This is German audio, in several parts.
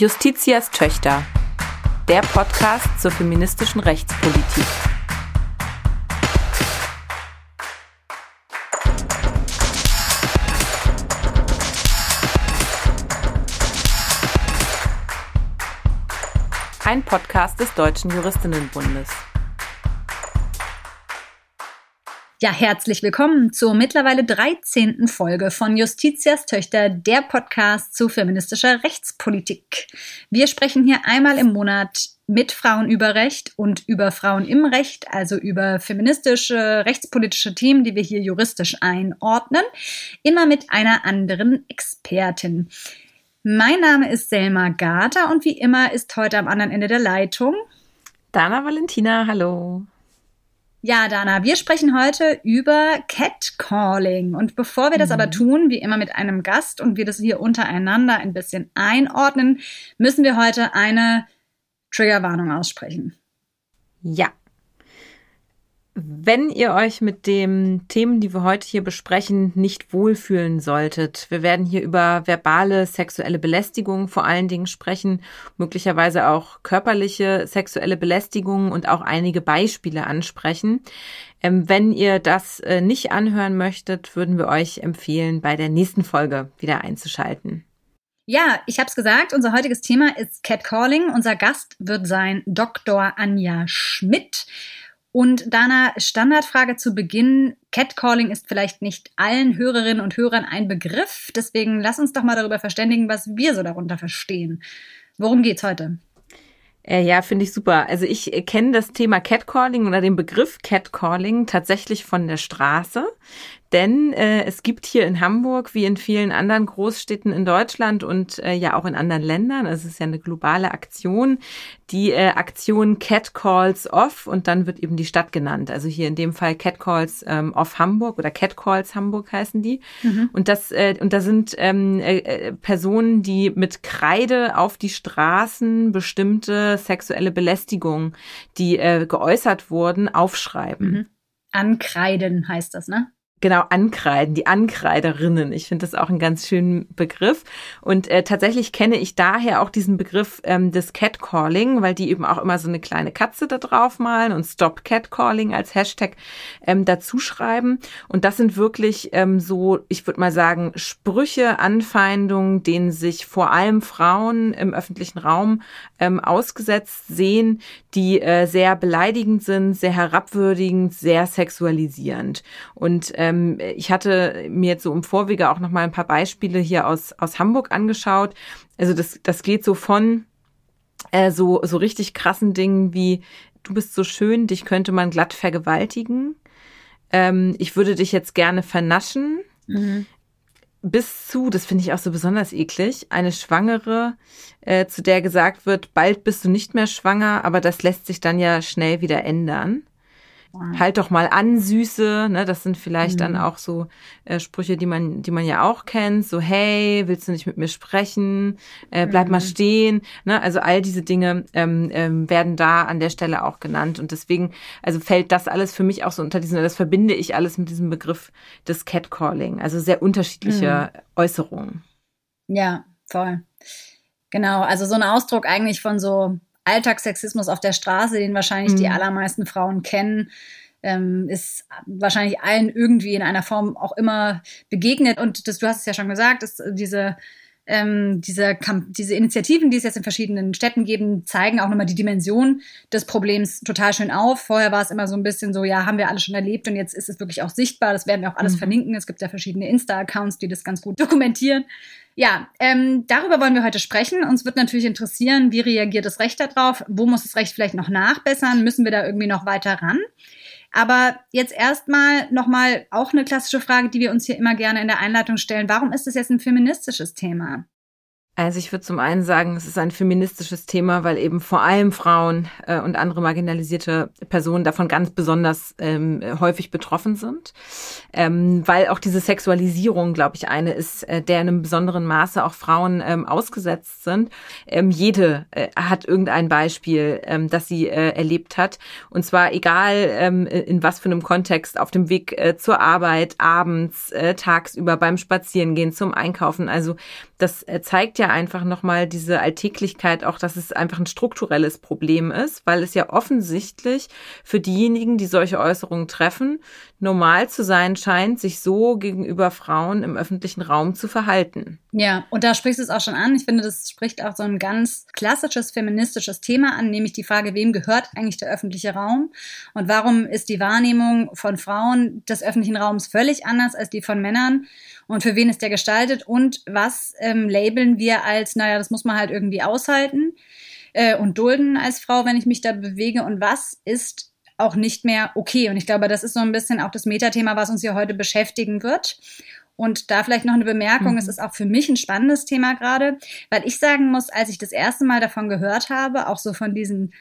Justitias Töchter, der Podcast zur feministischen Rechtspolitik. Ein Podcast des Deutschen Juristinnenbundes. Ja, herzlich willkommen zur mittlerweile 13. Folge von Justitias Töchter, der Podcast zu feministischer Rechtspolitik. Wir sprechen hier einmal im Monat mit Frauen über Recht und über Frauen im Recht, also über feministische, rechtspolitische Themen, die wir hier juristisch einordnen, immer mit einer anderen Expertin. Mein Name ist Selma Gather und wie immer ist heute am anderen Ende der Leitung Dana Valentina, hallo. Ja, Dana, wir sprechen heute über Catcalling. Und bevor wir das aber tun, wie immer mit einem Gast und wir das hier untereinander ein bisschen einordnen, müssen wir heute eine Triggerwarnung aussprechen. Ja. Wenn ihr euch mit den Themen, die wir heute hier besprechen, nicht wohlfühlen solltet, wir werden hier über verbale sexuelle Belästigung vor allen Dingen sprechen, möglicherweise auch körperliche sexuelle Belästigung und auch einige Beispiele ansprechen. Wenn ihr das nicht anhören möchtet, würden wir euch empfehlen, bei der nächsten Folge wieder einzuschalten. Ja, ich habe es gesagt, unser heutiges Thema ist Catcalling. Unser Gast wird sein Dr. Anja Schmidt. Und Dana, Standardfrage zu Beginn. Catcalling ist vielleicht nicht allen Hörerinnen und Hörern ein Begriff. Deswegen lass uns doch mal darüber verständigen, was wir so darunter verstehen. Worum geht's heute? Ja, finde ich super. Also ich kenne das Thema Catcalling oder den Begriff Catcalling tatsächlich von der Straße. Denn es gibt hier in Hamburg, wie in vielen anderen Großstädten in Deutschland und ja auch in anderen Ländern, also es ist ja eine globale Aktion, die Aktion Catcalls of und dann wird eben die Stadt genannt. Also hier in dem Fall Catcalls of Hamburg oder Catcalls Hamburg heißen die. Mhm. Und da sind Personen, die mit Kreide auf die Straßen bestimmte sexuelle Belästigung, die geäußert wurden, aufschreiben. Mhm. Ankreiden heißt das, ne? Genau, ankreiden, die Ankreiderinnen. Ich finde das auch einen ganz schönen Begriff. Und tatsächlich kenne ich daher auch diesen Begriff des Catcalling, weil die eben auch immer so eine kleine Katze da drauf malen und Stop Catcalling als Hashtag dazu schreiben. Und das sind wirklich so, ich würde mal sagen, Sprüche, Anfeindungen, denen sich vor allem Frauen im öffentlichen Raum ausgesetzt sehen, die sehr beleidigend sind, sehr herabwürdigend, sehr sexualisierend. Und ich hatte mir jetzt so im Vorwege auch nochmal ein paar Beispiele hier aus Hamburg angeschaut. Also das geht so von so richtig krassen Dingen wie, du bist so schön, dich könnte man glatt vergewaltigen. Ich würde dich jetzt gerne vernaschen. Mhm. Bis zu, das finde ich auch so besonders eklig, eine Schwangere, zu der gesagt wird, bald bist du nicht mehr schwanger, aber das lässt sich dann ja schnell wieder ändern. Halt doch mal an, Süße, ne? Das sind vielleicht dann auch so Sprüche, die man ja auch kennt, so hey, willst du nicht mit mir sprechen, bleib mal stehen, ne? Also all diese Dinge werden da an der Stelle auch genannt und deswegen, also fällt das alles für mich auch so unter diesen, das verbinde ich alles mit diesem Begriff des Catcalling, also sehr unterschiedliche Äußerungen. Ja, voll. Genau, also so ein Ausdruck eigentlich von so Alltagssexismus auf der Straße, den wahrscheinlich die allermeisten Frauen kennen, ist wahrscheinlich allen irgendwie in einer Form auch immer begegnet. Und das, du hast es ja schon gesagt, dass diese Initiativen, die es jetzt in verschiedenen Städten geben, zeigen auch nochmal die Dimension des Problems total schön auf. Vorher war es immer so ein bisschen so, ja, haben wir alle schon erlebt und jetzt ist es wirklich auch sichtbar. Das werden wir auch alles verlinken. Es gibt ja verschiedene Insta-Accounts, die das ganz gut dokumentieren. Ja, darüber wollen wir heute sprechen. Uns wird natürlich interessieren, wie reagiert das Recht darauf? Wo muss das Recht vielleicht noch nachbessern? Müssen wir da irgendwie noch weiter ran? Aber jetzt erstmal nochmal auch eine klassische Frage, die wir uns hier immer gerne in der Einleitung stellen. Warum ist es jetzt ein feministisches Thema? Also ich würde zum einen sagen, es ist ein feministisches Thema, weil eben vor allem Frauen und andere marginalisierte Personen davon ganz besonders häufig betroffen sind, weil auch diese Sexualisierung, glaube ich, eine ist, der in einem besonderen Maße auch Frauen ausgesetzt sind. Jede hat irgendein Beispiel, das sie erlebt hat und zwar egal in was für einem Kontext, auf dem Weg zur Arbeit, abends, tagsüber, beim Spazierengehen, zum Einkaufen. Also das zeigt ja ja einfach nochmal diese Alltäglichkeit auch, dass es einfach ein strukturelles Problem ist, weil es ja offensichtlich für diejenigen, die solche Äußerungen treffen, normal zu sein scheint, sich so gegenüber Frauen im öffentlichen Raum zu verhalten. Ja, und da sprichst du es auch schon an. Ich finde, das spricht auch so ein ganz klassisches feministisches Thema an, nämlich die Frage, wem gehört eigentlich der öffentliche Raum? Und warum ist die Wahrnehmung von Frauen des öffentlichen Raums völlig anders als die von Männern? Und für wen ist der gestaltet? Und was labeln wir als, naja, das muss man halt irgendwie aushalten und dulden als Frau, wenn ich mich da bewege? Und was ist auch nicht mehr okay? Und ich glaube, das ist so ein bisschen auch das Metathema, was uns hier heute beschäftigen wird. Und da vielleicht noch eine Bemerkung, es ist auch für mich ein spannendes Thema gerade, weil ich sagen muss, als ich das erste Mal davon gehört habe, auch so von diesen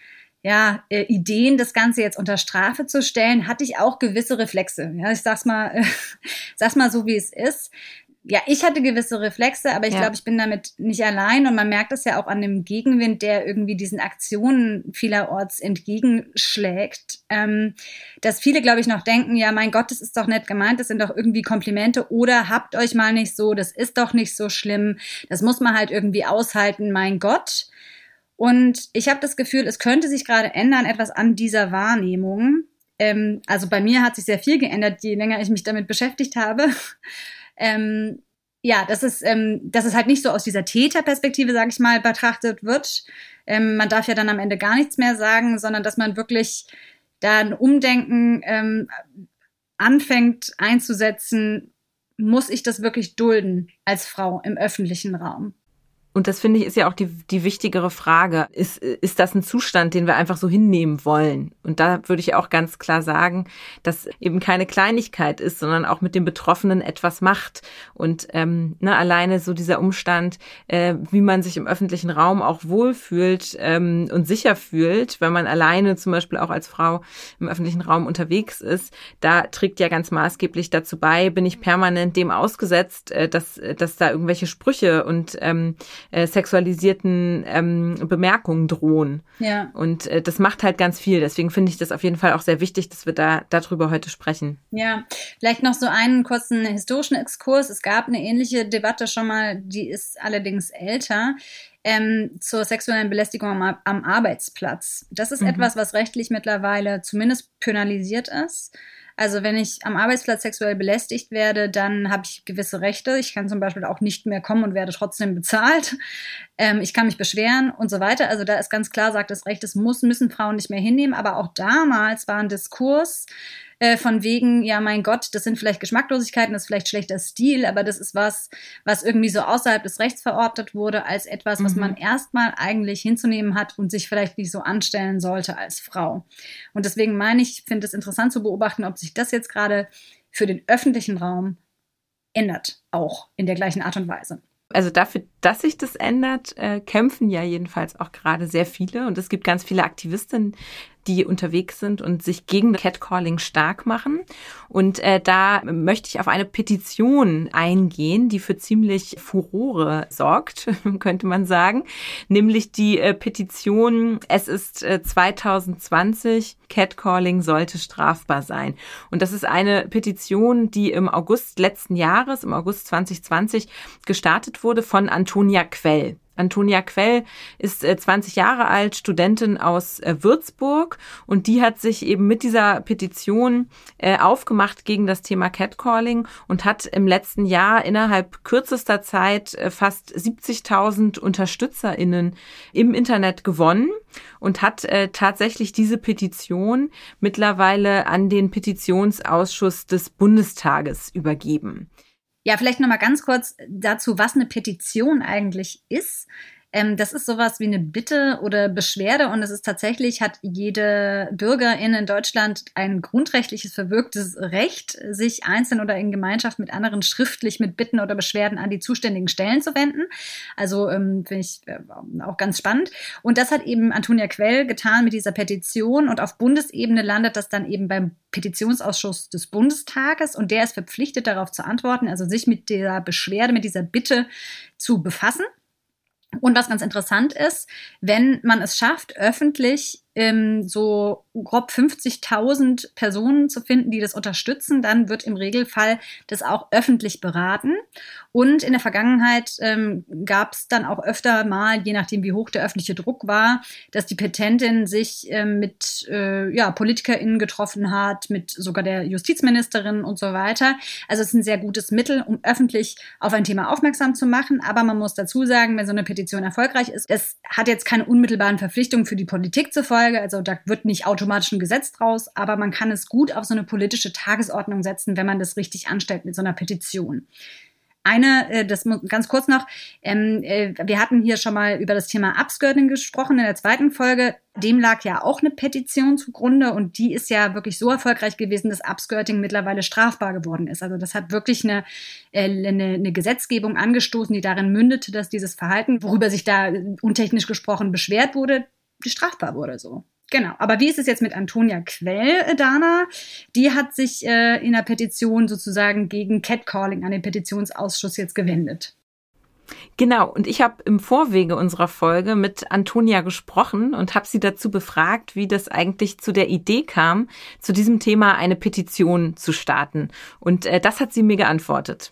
Ideen, das Ganze jetzt unter Strafe zu stellen, hatte ich auch gewisse Reflexe. Ja, ich sag's mal so, wie es ist. Ja, ich hatte gewisse Reflexe, aber ich glaube, ich bin damit nicht allein. Und man merkt es ja auch an dem Gegenwind, der irgendwie diesen Aktionen vielerorts entgegenschlägt, dass viele, glaube ich, noch denken, ja, mein Gott, das ist doch nett gemeint, das sind doch irgendwie Komplimente oder habt euch mal nicht so, das ist doch nicht so schlimm, das muss man halt irgendwie aushalten, mein Gott. Und ich habe das Gefühl, es könnte sich gerade ändern, etwas an dieser Wahrnehmung. Also bei mir hat sich sehr viel geändert, je länger ich mich damit beschäftigt habe. Dass es halt nicht so aus dieser Täterperspektive, sage ich mal, betrachtet wird. Man darf ja dann am Ende gar nichts mehr sagen, sondern dass man wirklich da ein Umdenken anfängt einzusetzen, muss ich das wirklich dulden als Frau im öffentlichen Raum? Und das, finde ich, ist ja auch die wichtigere Frage. Ist das ein Zustand, den wir einfach so hinnehmen wollen? Und da würde ich auch ganz klar sagen, dass eben keine Kleinigkeit ist, sondern auch mit dem Betroffenen etwas macht. Und alleine so dieser Umstand, wie man sich im öffentlichen Raum auch wohlfühlt und sicher fühlt, wenn man alleine zum Beispiel auch als Frau im öffentlichen Raum unterwegs ist, da trägt ja ganz maßgeblich dazu bei, bin ich permanent dem ausgesetzt, dass da irgendwelche Sprüche und sexualisierten Bemerkungen drohen. Ja. Und das macht halt ganz viel. Deswegen finde ich das auf jeden Fall auch sehr wichtig, dass wir da darüber heute sprechen. Ja, vielleicht noch so einen kurzen historischen Exkurs. Es gab eine ähnliche Debatte schon mal, die ist allerdings älter, zur sexuellen Belästigung am Arbeitsplatz. Das ist etwas, was rechtlich mittlerweile zumindest penalisiert ist. Also wenn ich am Arbeitsplatz sexuell belästigt werde, dann habe ich gewisse Rechte. Ich kann zum Beispiel auch nicht mehr kommen und werde trotzdem bezahlt. Ich kann mich beschweren und so weiter. Also da ist ganz klar, sagt das Recht, das müssen Frauen nicht mehr hinnehmen. Aber auch damals war ein Diskurs von wegen, ja mein Gott, das sind vielleicht Geschmacklosigkeiten, das ist vielleicht schlechter Stil, aber das ist was irgendwie so außerhalb des Rechts verortet wurde, als etwas, was man erstmal eigentlich hinzunehmen hat und sich vielleicht nicht so anstellen sollte als Frau. Und deswegen meine ich, finde es interessant zu beobachten, ob sich das jetzt gerade für den öffentlichen Raum ändert, auch in der gleichen Art und Weise. Also dafür, dass sich das ändert, kämpfen ja jedenfalls auch gerade sehr viele. Und es gibt ganz viele Aktivistinnen, die unterwegs sind und sich gegen Catcalling stark machen. Und da möchte ich auf eine Petition eingehen, die für ziemlich Furore sorgt, könnte man sagen. Nämlich die Petition, es ist 2020, Catcalling sollte strafbar sein. Und das ist eine Petition, die im August letzten Jahres, im August 2020 gestartet wurde von Antonia Quell. Antonia Quell ist 20 Jahre alt, Studentin aus Würzburg, und die hat sich eben mit dieser Petition aufgemacht gegen das Thema Catcalling und hat im letzten Jahr innerhalb kürzester Zeit fast 70.000 UnterstützerInnen im Internet gewonnen und hat tatsächlich diese Petition mittlerweile an den Petitionsausschuss des Bundestages übergeben. Ja, vielleicht nochmal ganz kurz dazu, was eine Petition eigentlich ist. Das ist sowas wie eine Bitte oder Beschwerde, und es ist tatsächlich, hat jede Bürgerin in Deutschland ein grundrechtliches verwirktes Recht, sich einzeln oder in Gemeinschaft mit anderen schriftlich mit Bitten oder Beschwerden an die zuständigen Stellen zu wenden. Also finde ich auch ganz spannend. Und das hat eben Antonia Quell getan mit dieser Petition, und auf Bundesebene landet das dann eben beim Petitionsausschuss des Bundestages, und der ist verpflichtet, darauf zu antworten, also sich mit der Beschwerde, mit dieser Bitte zu befassen. Und was ganz interessant ist, wenn man es schafft, öffentlich so grob 50.000 Personen zu finden, die das unterstützen. Dann wird im Regelfall das auch öffentlich beraten. Und in der Vergangenheit gab es dann auch öfter mal, je nachdem wie hoch der öffentliche Druck war, dass die Petentin sich mit PolitikerInnen getroffen hat, mit sogar der Justizministerin und so weiter. Also es ist ein sehr gutes Mittel, um öffentlich auf ein Thema aufmerksam zu machen. Aber man muss dazu sagen, wenn so eine Petition erfolgreich ist, es hat jetzt keine unmittelbaren Verpflichtungen für die Politik zur Folge. Also da wird nicht automatisch ein Gesetz draus, aber man kann es gut auf so eine politische Tagesordnung setzen, wenn man das richtig anstellt mit so einer Petition. Das ganz kurz noch, wir hatten hier schon mal über das Thema Upskirting gesprochen in der zweiten Folge. Dem lag ja auch eine Petition zugrunde und die ist ja wirklich so erfolgreich gewesen, dass Upskirting mittlerweile strafbar geworden ist. Also das hat wirklich eine Gesetzgebung angestoßen, die darin mündete, dass dieses Verhalten, worüber sich da untechnisch gesprochen beschwert wurde, die strafbar wurde so. Genau, aber wie ist es jetzt mit Antonia Quell, Dana? Die hat sich in der Petition sozusagen gegen Catcalling an den Petitionsausschuss jetzt gewendet. Genau, und ich habe im Vorwege unserer Folge mit Antonia gesprochen und habe sie dazu befragt, wie das eigentlich zu der Idee kam, zu diesem Thema eine Petition zu starten. Und das hat sie mir geantwortet.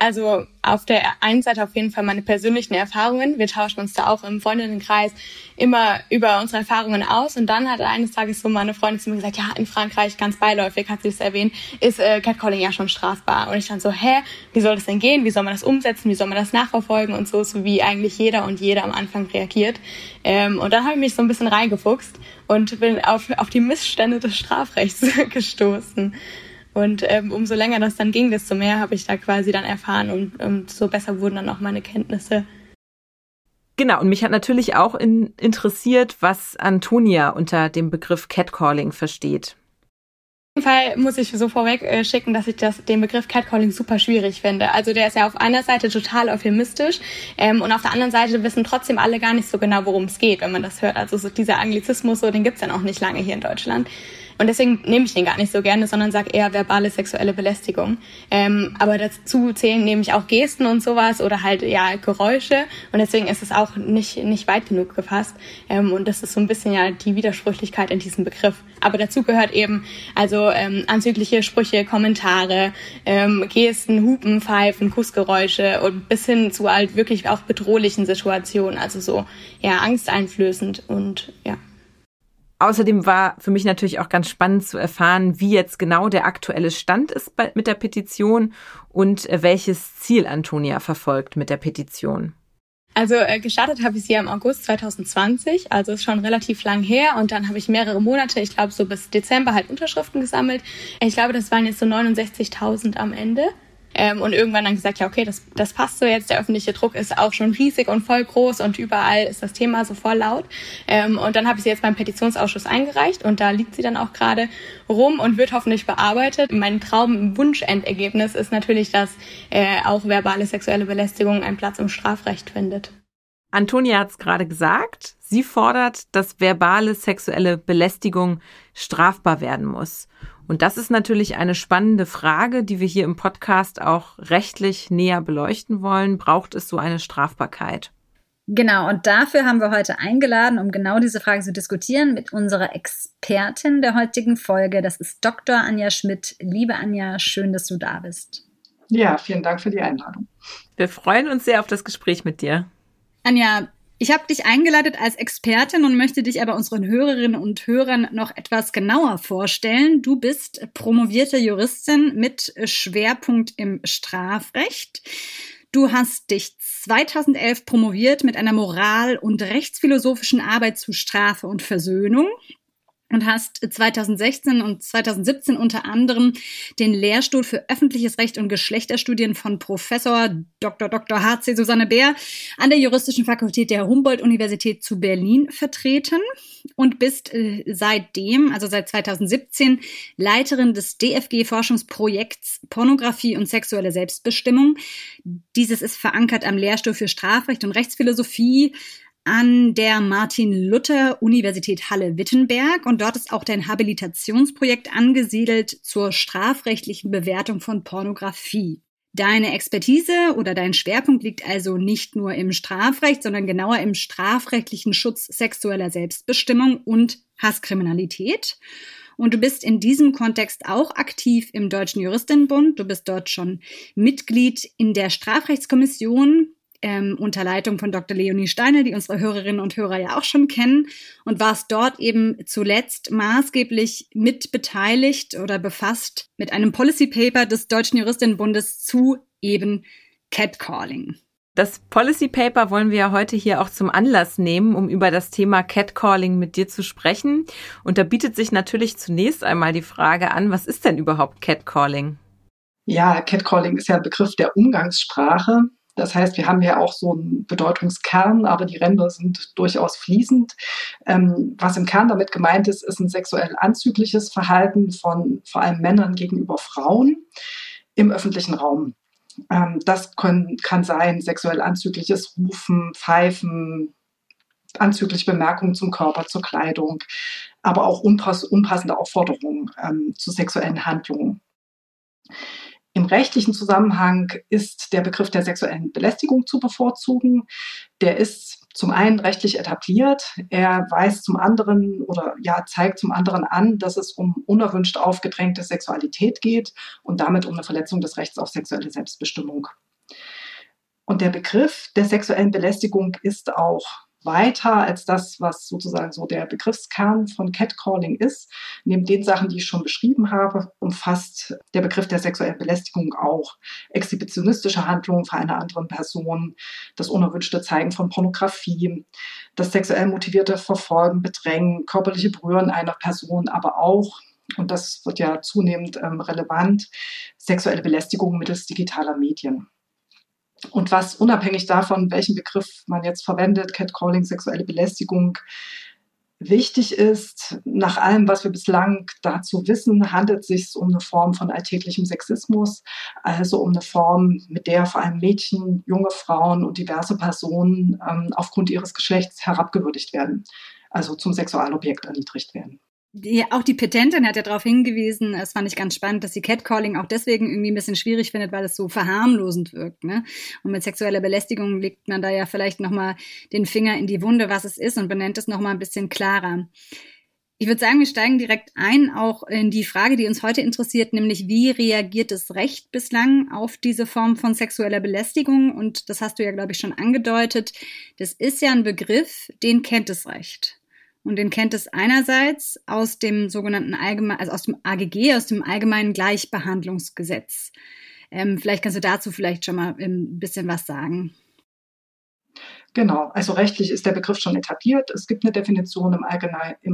Also auf der einen Seite auf jeden Fall meine persönlichen Erfahrungen. Wir tauschen uns da auch im Freundinnenkreis immer über unsere Erfahrungen aus. Und dann hat eines Tages so meine Freundin zu mir gesagt, ja, in Frankreich, ganz beiläufig hat sie es erwähnt, ist Catcalling ja schon strafbar. Und ich dann so, wie soll das denn gehen? Wie soll man das umsetzen? Wie soll man das nachverfolgen? Und so wie eigentlich jeder und jeder am Anfang reagiert. Und dann habe ich mich so ein bisschen reingefuchst und bin auf die Missstände des Strafrechts gestoßen. Und umso länger das dann ging, desto mehr habe ich da quasi dann erfahren und so besser wurden dann auch meine Kenntnisse. Genau, und mich hat natürlich auch interessiert, was Antonia unter dem Begriff Catcalling versteht. Auf jeden Fall muss ich so vorweg schicken, dass ich den Begriff Catcalling super schwierig finde. Also der ist ja auf einer Seite total euphemistisch und auf der anderen Seite wissen trotzdem alle gar nicht so genau, worum es geht, wenn man das hört. Also so dieser Anglizismus, so, den gibt's dann auch nicht lange hier in Deutschland. Und deswegen nehme ich den gar nicht so gerne, sondern sage eher verbale sexuelle Belästigung. Aber dazu zählen nämlich auch Gesten und sowas oder halt ja Geräusche. Und deswegen ist es auch nicht weit genug gefasst. Und das ist so ein bisschen ja die Widersprüchlichkeit in diesem Begriff. Aber dazu gehört eben also anzügliche Sprüche, Kommentare, Gesten, Hupen, Pfeifen, Kussgeräusche und bis hin zu halt wirklich auch bedrohlichen Situationen. Also so ja angsteinflößend und ja. Außerdem war für mich natürlich auch ganz spannend zu erfahren, wie jetzt genau der aktuelle Stand ist mit der Petition und welches Ziel Antonia verfolgt mit der Petition. Also gestartet habe ich sie im August 2020, also ist schon relativ lang her. Und dann habe ich mehrere Monate, ich glaube so bis Dezember halt Unterschriften gesammelt. Ich glaube, das waren jetzt so 69.000 am Ende. Und irgendwann dann gesagt, ja okay, das passt so jetzt, der öffentliche Druck ist auch schon riesig und voll groß und überall ist das Thema so voll laut. Und dann habe ich sie jetzt beim Petitionsausschuss eingereicht und da liegt sie dann auch gerade rum und wird hoffentlich bearbeitet. Mein Traum-Wunsch-Endergebnis ist natürlich, dass auch verbale sexuelle Belästigung einen Platz im Strafrecht findet. Antonia hat es gerade gesagt, sie fordert, dass verbale sexuelle Belästigung strafbar werden muss. Und das ist natürlich eine spannende Frage, die wir hier im Podcast auch rechtlich näher beleuchten wollen. Braucht es so eine Strafbarkeit? Genau, und dafür haben wir heute eingeladen, um genau diese Frage zu diskutieren, mit unserer Expertin der heutigen Folge. Das ist Dr. Anja Schmidt. Liebe Anja, schön, dass du da bist. Ja, vielen Dank für die Einladung. Wir freuen uns sehr auf das Gespräch mit dir. Anja, ich habe dich eingeleitet als Expertin und möchte dich aber unseren Hörerinnen und Hörern noch etwas genauer vorstellen. Du bist promovierte Juristin mit Schwerpunkt im Strafrecht. Du hast dich 2011 promoviert mit einer moral- und rechtsphilosophischen Arbeit zu Strafe und Versöhnung. Und hast 2016 und 2017 unter anderem den Lehrstuhl für öffentliches Recht und Geschlechterstudien von Professor Dr. H.C. Susanne Baer an der Juristischen Fakultät der Humboldt-Universität zu Berlin vertreten und bist seitdem, also seit 2017, Leiterin des DFG-Forschungsprojekts Pornografie und sexuelle Selbstbestimmung. Dieses ist verankert am Lehrstuhl für Strafrecht und Rechtsphilosophie an der Martin-Luther-Universität Halle-Wittenberg und dort ist auch dein Habilitationsprojekt angesiedelt zur strafrechtlichen Bewertung von Pornografie. Deine Expertise oder dein Schwerpunkt liegt also nicht nur im Strafrecht, sondern genauer im strafrechtlichen Schutz sexueller Selbstbestimmung und Hasskriminalität. Und du bist in diesem Kontext auch aktiv im Deutschen Juristinnenbund. Du bist dort schon Mitglied in der Strafrechtskommission unter Leitung von Dr. Leonie Steinl, die unsere Hörerinnen und Hörer ja auch schon kennen, und warst dort eben zuletzt maßgeblich mitbeteiligt oder befasst mit einem Policy Paper des Deutschen Juristinnenbundes zu eben Catcalling. Das Policy Paper wollen wir ja heute hier auch zum Anlass nehmen, um über das Thema Catcalling mit dir zu sprechen. Und da bietet sich natürlich zunächst einmal die Frage an, was ist denn überhaupt Catcalling? Ja, Catcalling ist ja ein Begriff der Umgangssprache. Das heißt, wir haben ja auch so einen Bedeutungskern, aber die Ränder sind durchaus fließend. Was im Kern damit gemeint ist, ist ein sexuell anzügliches Verhalten von vor allem Männern gegenüber Frauen im öffentlichen Raum. Das kann sein sexuell anzügliches Rufen, Pfeifen, anzügliche Bemerkungen zum Körper, zur Kleidung, aber auch unpassende Aufforderungen zu sexuellen Handlungen. Im rechtlichen Zusammenhang ist der Begriff der sexuellen Belästigung zu bevorzugen. Der ist zum einen rechtlich etabliert. Er weist zum anderen oder ja zeigt zum anderen an, dass es um unerwünscht aufgedrängte Sexualität geht und damit um eine Verletzung des Rechts auf sexuelle Selbstbestimmung. Und der Begriff der sexuellen Belästigung ist auch weiter als das, was sozusagen so der Begriffskern von Catcalling ist. Neben den Sachen, die ich schon beschrieben habe, umfasst der Begriff der sexuellen Belästigung auch exhibitionistische Handlungen von einer anderen Person, das unerwünschte Zeigen von Pornografie, das sexuell motivierte Verfolgen, Bedrängen, körperliche Berühren einer Person, aber auch, und das wird ja zunehmend relevant, sexuelle Belästigung mittels digitaler Medien. Und was unabhängig davon, welchen Begriff man jetzt verwendet, Catcalling, sexuelle Belästigung, wichtig ist, nach allem, was wir bislang dazu wissen, handelt es sich um eine Form von alltäglichem Sexismus, also um eine Form, mit der vor allem Mädchen, junge Frauen und diverse Personen aufgrund ihres Geschlechts herabgewürdigt werden, also zum Sexualobjekt erniedrigt werden. Ja, auch die Petentin hat ja darauf hingewiesen, das fand ich ganz spannend, dass sie Catcalling auch deswegen irgendwie ein bisschen schwierig findet, weil es so verharmlosend wirkt, ne? Und mit sexueller Belästigung legt man da ja vielleicht nochmal den Finger in die Wunde, was es ist, und benennt es nochmal ein bisschen klarer. Ich würde sagen, wir steigen direkt ein, auch in die Frage, die uns heute interessiert, nämlich wie reagiert das Recht bislang auf diese Form von sexueller Belästigung? Und das hast du ja, glaube ich, schon angedeutet. Das ist ja ein Begriff, den kennt das Recht. Und den kennt es einerseits aus dem sogenannten AGG, aus dem Allgemeinen Gleichbehandlungsgesetz. Vielleicht kannst du dazu schon mal ein bisschen was sagen. Genau, also rechtlich ist der Begriff schon etabliert. Es gibt eine Definition im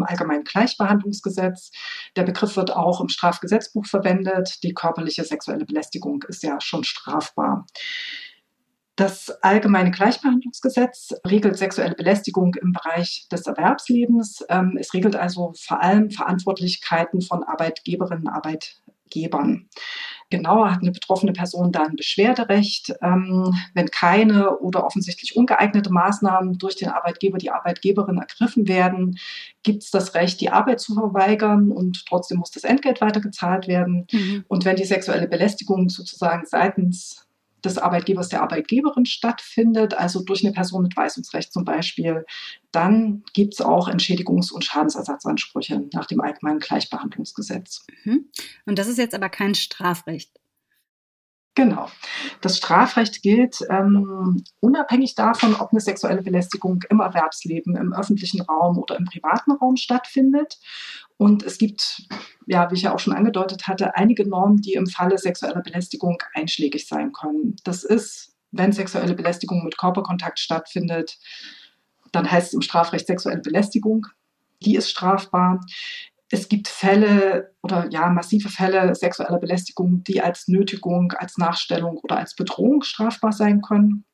Allgemeinen Gleichbehandlungsgesetz. Der Begriff wird auch im Strafgesetzbuch verwendet. Die körperliche sexuelle Belästigung ist ja schon strafbar. Das Allgemeine Gleichbehandlungsgesetz regelt sexuelle Belästigung im Bereich des Erwerbslebens. Es regelt also vor allem Verantwortlichkeiten von Arbeitgeberinnen und Arbeitgebern. Genauer hat eine betroffene Person dann Beschwerderecht, wenn keine oder offensichtlich ungeeignete Maßnahmen durch den Arbeitgeber, die Arbeitgeberin ergriffen werden, gibt es das Recht, die Arbeit zu verweigern, und trotzdem muss das Entgelt weitergezahlt werden. Mhm. Und wenn die sexuelle Belästigung sozusagen seitens des Arbeitgebers, der Arbeitgeberin stattfindet, also durch eine Person mit Weisungsrecht zum Beispiel, dann gibt es auch Entschädigungs- und Schadensersatzansprüche nach dem Allgemeinen Gleichbehandlungsgesetz. Und das ist jetzt aber kein Strafrecht. Genau. Das Strafrecht gilt unabhängig davon, ob eine sexuelle Belästigung im Erwerbsleben, im öffentlichen Raum oder im privaten Raum stattfindet. Und es gibt, ja, wie ich ja auch schon angedeutet hatte, einige Normen, die im Falle sexueller Belästigung einschlägig sein können. Das ist, wenn sexuelle Belästigung mit Körperkontakt stattfindet, dann heißt es im Strafrecht sexuelle Belästigung. Die ist strafbar. Es gibt Fälle oder ja massive Fälle sexueller Belästigung, die als Nötigung, als Nachstellung oder als Bedrohung strafbar sein können.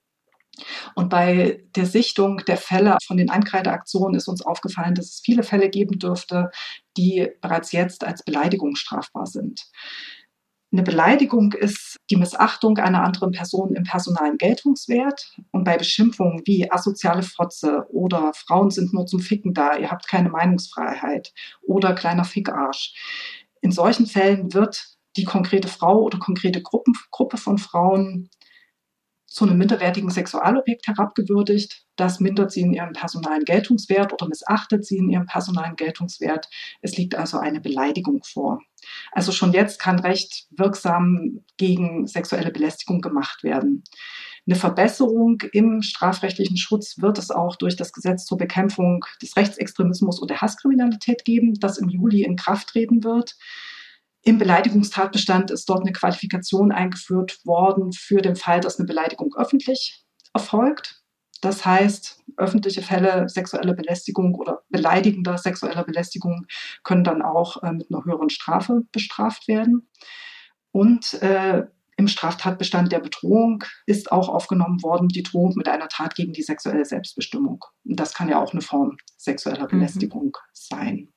Und bei der Sichtung der Fälle von den Ankreideaktionen ist uns aufgefallen, dass es viele Fälle geben dürfte, die bereits jetzt als Beleidigung strafbar sind. Eine Beleidigung ist die Missachtung einer anderen Person im personalen Geltungswert, und bei Beschimpfungen wie asoziale Fotze oder Frauen sind nur zum Ficken da, ihr habt keine Meinungsfreiheit oder kleiner Fickarsch. In solchen Fällen wird die konkrete Frau oder konkrete Gruppe von Frauen zu einem minderwertigen Sexualobjekt herabgewürdigt. Das mindert sie in ihrem personalen Geltungswert oder missachtet sie in ihrem personalen Geltungswert. Es liegt also eine Beleidigung vor. Also schon jetzt kann Recht wirksam gegen sexuelle Belästigung gemacht werden. Eine Verbesserung im strafrechtlichen Schutz wird es auch durch das Gesetz zur Bekämpfung des Rechtsextremismus und der Hasskriminalität geben, das im Juli in Kraft treten wird. Im Beleidigungstatbestand ist dort eine Qualifikation eingeführt worden für den Fall, dass eine Beleidigung öffentlich erfolgt. Das heißt, öffentliche Fälle sexueller Belästigung oder beleidigender sexueller Belästigung können dann auch mit einer höheren Strafe bestraft werden. Und im Straftatbestand der Bedrohung ist auch aufgenommen worden die Drohung mit einer Tat gegen die sexuelle Selbstbestimmung. Und das kann ja auch eine Form sexueller Belästigung sein.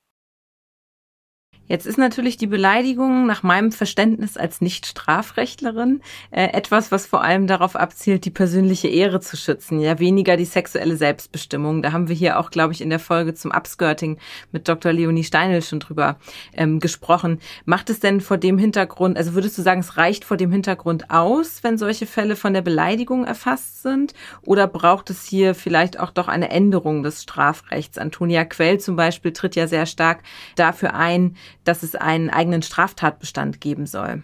Jetzt ist natürlich die Beleidigung nach meinem Verständnis als Nicht-Strafrechtlerin etwas, was vor allem darauf abzielt, die persönliche Ehre zu schützen, ja weniger die sexuelle Selbstbestimmung. Da haben wir hier auch, glaube ich, in der Folge zum Upskirting mit Dr. Leonie Steinl schon drüber gesprochen. Macht es denn vor dem Hintergrund, also würdest du sagen, es reicht vor dem Hintergrund aus, wenn solche Fälle von der Beleidigung erfasst sind? Oder braucht es hier vielleicht auch doch eine Änderung des Strafrechts? Antonia Quell zum Beispiel tritt ja sehr stark dafür ein, dass es einen eigenen Straftatbestand geben soll.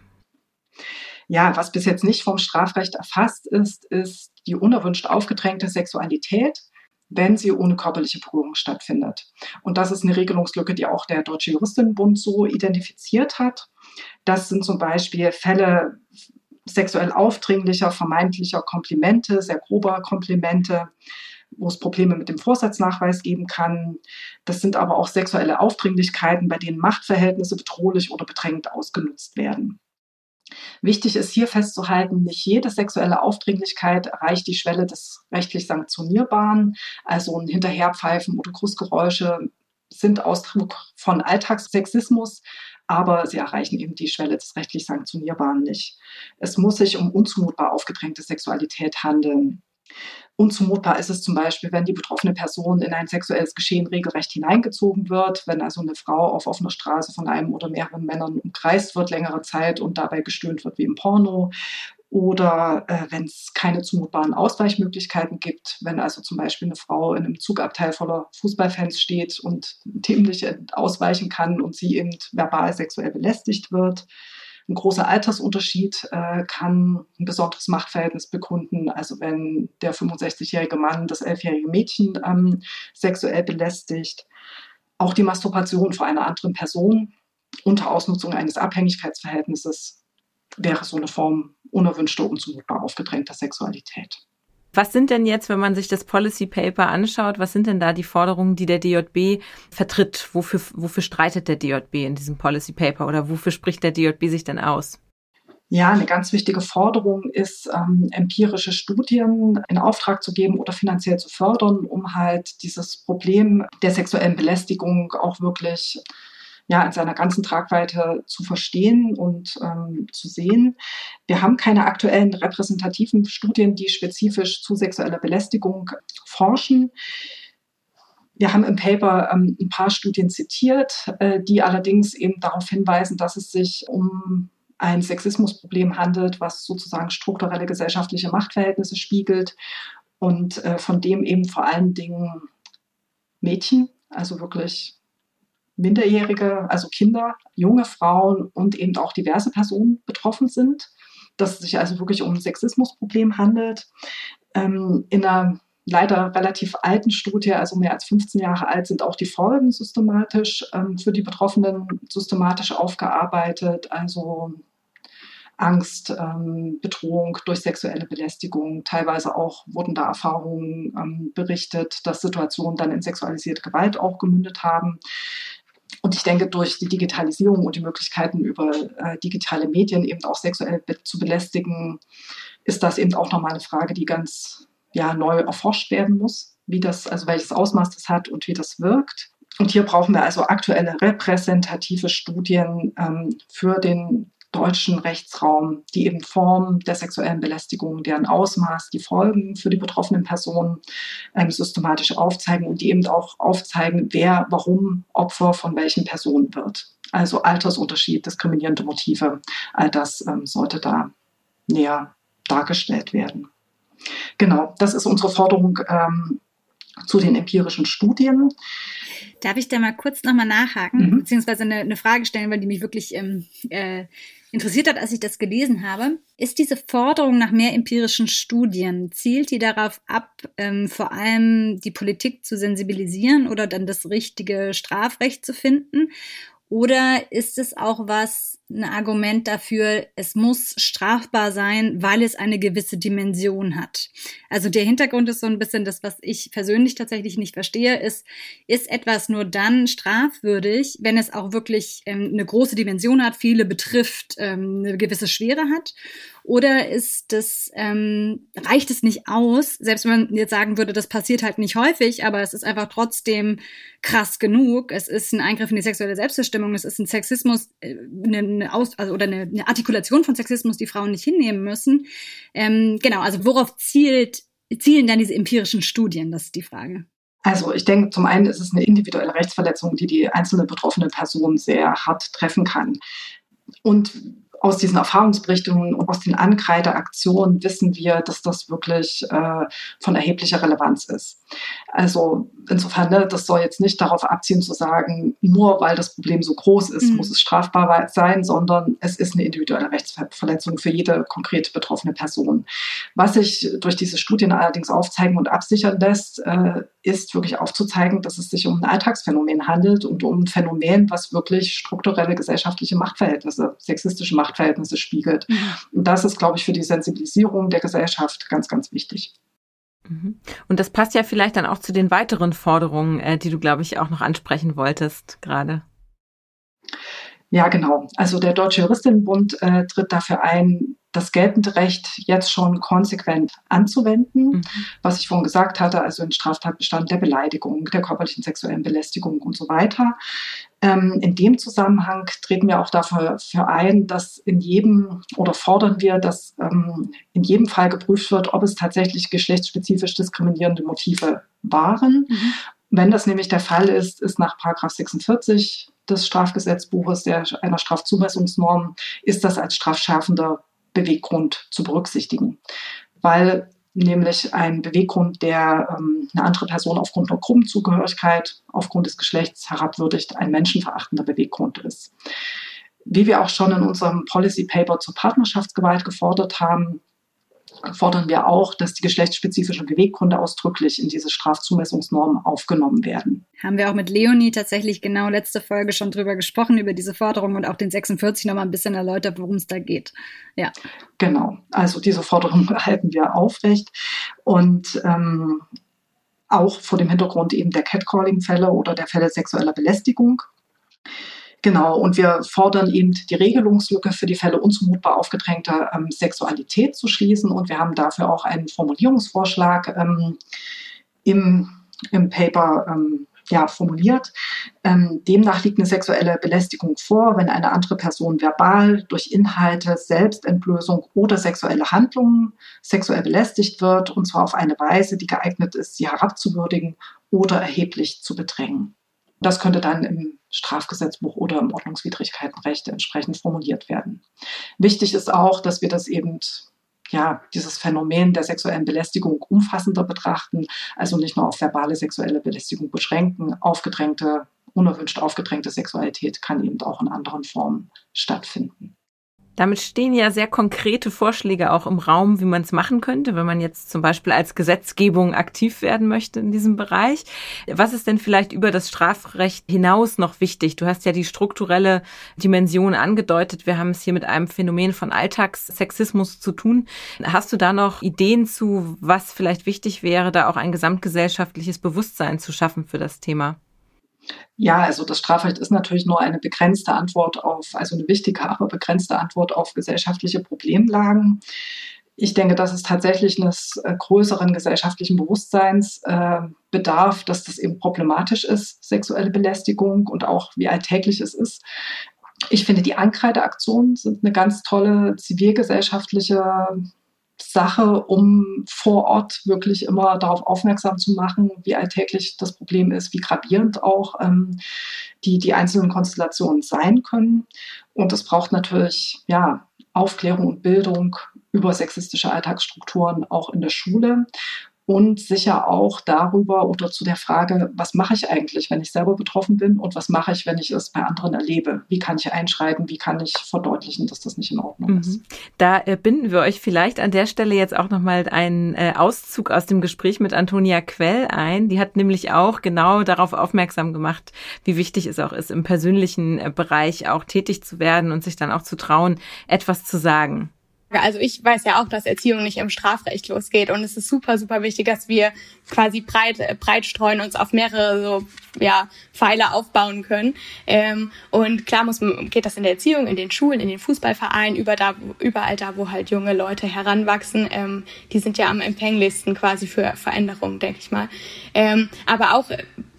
Ja, was bis jetzt nicht vom Strafrecht erfasst ist, ist die unerwünscht aufgedrängte Sexualität, wenn sie ohne körperliche Berührung stattfindet. Und das ist eine Regelungslücke, die auch der Deutsche Juristinnenbund so identifiziert hat. Das sind zum Beispiel Fälle sexuell aufdringlicher, vermeintlicher Komplimente, sehr grober Komplimente, wo es Probleme mit dem Vorsatznachweis geben kann. Das sind aber auch sexuelle Aufdringlichkeiten, bei denen Machtverhältnisse bedrohlich oder bedrängend ausgenutzt werden. Wichtig ist hier festzuhalten, nicht jede sexuelle Aufdringlichkeit erreicht die Schwelle des rechtlich Sanktionierbaren. Also ein Hinterherpfeifen oder Kussgeräusche sind Ausdruck von Alltagssexismus, aber sie erreichen eben die Schwelle des rechtlich Sanktionierbaren nicht. Es muss sich um unzumutbar aufgedrängte Sexualität handeln. Unzumutbar ist es zum Beispiel, wenn die betroffene Person in ein sexuelles Geschehen regelrecht hineingezogen wird, wenn also eine Frau auf offener Straße von einem oder mehreren Männern umkreist wird längere Zeit und dabei gestöhnt wird wie im Porno, oder wenn es keine zumutbaren Ausweichmöglichkeiten gibt, wenn also zum Beispiel eine Frau in einem Zugabteil voller Fußballfans steht und dem nicht ausweichen kann und sie eben verbal sexuell belästigt wird. Ein großer Altersunterschied kann ein besonderes Machtverhältnis bekunden. Also wenn der 65-jährige Mann das 11-jährige Mädchen sexuell belästigt. Auch die Masturbation vor einer anderen Person unter Ausnutzung eines Abhängigkeitsverhältnisses wäre so eine Form unerwünschter, unzumutbar aufgedrängter Sexualität. Was sind denn jetzt, wenn man sich das Policy Paper anschaut, was sind denn da die Forderungen, die der DJB vertritt? Wofür streitet der DJB in diesem Policy Paper oder wofür spricht der DJB sich denn aus? Ja, eine ganz wichtige Forderung ist, empirische Studien in Auftrag zu geben oder finanziell zu fördern, um halt dieses Problem der sexuellen Belästigung auch wirklich in seiner ganzen Tragweite zu verstehen und zu sehen. Wir haben keine aktuellen repräsentativen Studien, die spezifisch zu sexueller Belästigung forschen. Wir haben im Paper ein paar Studien zitiert, die allerdings eben darauf hinweisen, dass es sich um ein Sexismusproblem handelt, was sozusagen strukturelle gesellschaftliche Machtverhältnisse spiegelt und von dem eben vor allen Dingen Mädchen, also wirklich Minderjährige, also Kinder, junge Frauen und eben auch diverse Personen betroffen sind, dass es sich also wirklich um ein Sexismusproblem handelt. In einer leider relativ alten Studie, also mehr als 15 Jahre alt, sind auch die Folgen systematisch für die Betroffenen systematisch aufgearbeitet, also Angst, Bedrohung durch sexuelle Belästigung. Teilweise auch wurden da Erfahrungen berichtet, dass Situationen dann in sexualisierte Gewalt auch gemündet haben. Und ich denke, durch die Digitalisierung und die Möglichkeiten über digitale Medien eben auch sexuell zu belästigen, ist das eben auch nochmal eine Frage, die ganz neu erforscht werden muss, wie das, also welches Ausmaß das hat und wie das wirkt. Und hier brauchen wir also aktuelle repräsentative Studien für den deutschen Rechtsraum, die eben Formen der sexuellen Belästigung, deren Ausmaß, die Folgen für die betroffenen Personen systematisch aufzeigen und die eben auch aufzeigen, wer, warum Opfer von welchen Personen wird. Also Altersunterschied, diskriminierende Motive, all das sollte da näher dargestellt werden. Genau, das ist unsere Forderung zu den empirischen Studien. Darf ich da mal kurz nochmal nachhaken, beziehungsweise eine Frage stellen, weil die mich wirklich interessiert hat, als ich das gelesen habe. Ist diese Forderung nach mehr empirischen Studien, zielt die darauf ab, vor allem die Politik zu sensibilisieren oder dann das richtige Strafrecht zu finden? Oder ist es auch ein Argument dafür, es muss strafbar sein, weil es eine gewisse Dimension hat? Also der Hintergrund ist so ein bisschen das, was ich persönlich tatsächlich nicht verstehe, ist etwas nur dann strafwürdig, wenn es auch wirklich eine große Dimension hat, viele betrifft, eine gewisse Schwere hat? Oder reicht es nicht aus, selbst wenn man jetzt sagen würde, das passiert halt nicht häufig, aber es ist einfach trotzdem krass genug. Es ist ein Eingriff in die sexuelle Selbstbestimmung, es ist ein Sexismus, eine Artikulation von Sexismus, die Frauen nicht hinnehmen müssen. Genau, also worauf zielen dann diese empirischen Studien? Das ist die Frage. Also ich denke, zum einen ist es eine individuelle Rechtsverletzung, die die einzelne betroffene Person sehr hart treffen kann. Und aus diesen Erfahrungsberichten und aus den Ankreideaktionen wissen wir, dass das wirklich von erheblicher Relevanz ist. Also insofern, das soll jetzt nicht darauf abziehen zu sagen, nur weil das Problem so groß ist, muss es strafbar sein, sondern es ist eine individuelle Rechtsverletzung für jede konkret betroffene Person. Was sich durch diese Studien allerdings aufzeigen und absichern lässt, ist wirklich aufzuzeigen, dass es sich um ein Alltagsphänomen handelt und um ein Phänomen, was wirklich strukturelle gesellschaftliche Machtverhältnisse, sexistische Machtverhältnisse spiegelt. Und das ist, glaube ich, für die Sensibilisierung der Gesellschaft ganz, ganz wichtig. Und das passt ja vielleicht dann auch zu den weiteren Forderungen, die du, glaube ich, auch noch ansprechen wolltest gerade. Ja, genau. Also der Deutsche Juristinnenbund tritt dafür ein, das geltende Recht jetzt schon konsequent anzuwenden, was ich vorhin gesagt hatte, also den Straftatbestand der Beleidigung, der körperlichen sexuellen Belästigung und so weiter. In dem Zusammenhang treten wir auch dafür ein, dass fordern wir, dass in jedem Fall geprüft wird, ob es tatsächlich geschlechtsspezifisch diskriminierende Motive waren. Wenn das nämlich der Fall ist, ist nach § 46 des Strafgesetzbuches, einer Strafzumessungsnorm, ist das als strafschärfender Beweggrund zu berücksichtigen, weil nämlich ein Beweggrund, der eine andere Person aufgrund einer groben Zugehörigkeit, aufgrund des Geschlechts herabwürdigt, ein menschenverachtender Beweggrund ist. Wie wir auch schon in unserem Policy Paper zur Partnerschaftsgewalt gefordert haben, fordern wir auch, dass die geschlechtsspezifischen Beweggründe ausdrücklich in diese Strafzumessungsnormen aufgenommen werden. Haben wir auch mit Leonie tatsächlich genau letzte Folge schon drüber gesprochen, über diese Forderung und auch den 46 nochmal ein bisschen erläutert, worum es da geht. Ja. Genau, also diese Forderung halten wir aufrecht und auch vor dem Hintergrund eben der Catcalling-Fälle oder der Fälle sexueller Belästigung. Genau, und wir fordern eben die Regelungslücke für die Fälle unzumutbar aufgedrängter Sexualität zu schließen. Und wir haben dafür auch einen Formulierungsvorschlag im Paper formuliert. Demnach liegt eine sexuelle Belästigung vor, wenn eine andere Person verbal durch Inhalte, Selbstentblößung oder sexuelle Handlungen sexuell belästigt wird, und zwar auf eine Weise, die geeignet ist, sie herabzuwürdigen oder erheblich zu bedrängen. Das könnte dann im Strafgesetzbuch oder im Ordnungswidrigkeitenrecht entsprechend formuliert werden. Wichtig ist auch, dass wir das eben, ja, dieses Phänomen der sexuellen Belästigung umfassender betrachten, also nicht nur auf verbale sexuelle Belästigung beschränken. Unerwünscht aufgedrängte Sexualität kann eben auch in anderen Formen stattfinden. Damit stehen ja sehr konkrete Vorschläge auch im Raum, wie man es machen könnte, wenn man jetzt zum Beispiel als Gesetzgebung aktiv werden möchte in diesem Bereich. Was ist denn vielleicht über das Strafrecht hinaus noch wichtig? Du hast ja die strukturelle Dimension angedeutet. Wir haben es hier mit einem Phänomen von Alltagssexismus zu tun. Hast du da noch Ideen zu, was vielleicht wichtig wäre, da auch ein gesamtgesellschaftliches Bewusstsein zu schaffen für das Thema? Ja, also das Strafrecht ist natürlich nur eine begrenzte Antwort eine wichtige, aber begrenzte Antwort auf gesellschaftliche Problemlagen. Ich denke, dass es tatsächlich eines größeren gesellschaftlichen Bewusstseins bedarf, dass das eben problematisch ist, sexuelle Belästigung, und auch wie alltäglich es ist. Ich finde, die Ankreideaktionen sind eine ganz tolle zivilgesellschaftliche Sache, um vor Ort wirklich immer darauf aufmerksam zu machen, wie alltäglich das Problem ist, wie gravierend auch die einzelnen Konstellationen sein können. Und es braucht natürlich ja, Aufklärung und Bildung über sexistische Alltagsstrukturen auch in der Schule. Und sicher auch darüber oder zu der Frage, was mache ich eigentlich, wenn ich selber betroffen bin und was mache ich, wenn ich es bei anderen erlebe? Wie kann ich einschreiten? Wie kann ich verdeutlichen, dass das nicht in Ordnung ist? Da binden wir euch vielleicht an der Stelle jetzt auch nochmal einen Auszug aus dem Gespräch mit Antonia Quell ein. Die hat nämlich auch genau darauf aufmerksam gemacht, wie wichtig es auch ist, im persönlichen Bereich auch tätig zu werden und sich dann auch zu trauen, etwas zu sagen. Also ich weiß ja auch, dass Erziehung nicht im Strafrecht losgeht und es ist super, super wichtig, dass wir quasi breit streuen, uns auf mehrere so ja Pfeile aufbauen können. Und klar geht das in der Erziehung, in den Schulen, in den Fußballvereinen, überall da, wo halt junge Leute heranwachsen. Die sind ja am empfänglichsten quasi für Veränderungen, denke ich mal. Aber auch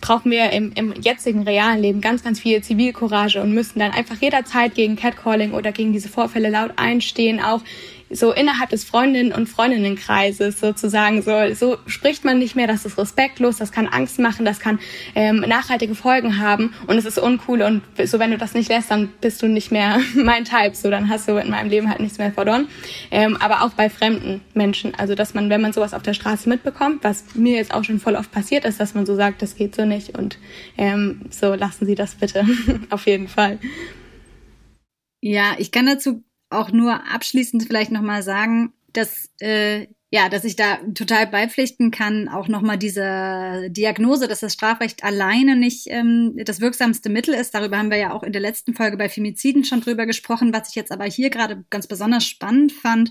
brauchen wir im jetzigen realen Leben ganz, ganz viel Zivilcourage und müssen dann einfach jederzeit gegen Catcalling oder gegen diese Vorfälle laut einstehen, auch so innerhalb des Freundinnen- und Freundinnenkreises sozusagen. So spricht man nicht mehr, das ist respektlos, das kann Angst machen, das kann nachhaltige Folgen haben und es ist uncool und so, wenn du das nicht lässt, dann bist du nicht mehr mein Type, so, dann hast du in meinem Leben halt nichts mehr verloren. Aber auch bei fremden Menschen, also dass man, wenn man sowas auf der Straße mitbekommt, was mir jetzt auch schon voll oft passiert ist, dass man so sagt, das geht so nicht und so lassen Sie das bitte, auf jeden Fall. Ja, ich kann dazu auch nur abschließend vielleicht nochmal sagen, dass ich da total beipflichten kann, auch nochmal diese Diagnose, dass das Strafrecht alleine nicht das wirksamste Mittel ist. Darüber haben wir ja auch in der letzten Folge bei Femiziden schon drüber gesprochen. Was ich jetzt aber hier gerade ganz besonders spannend fand,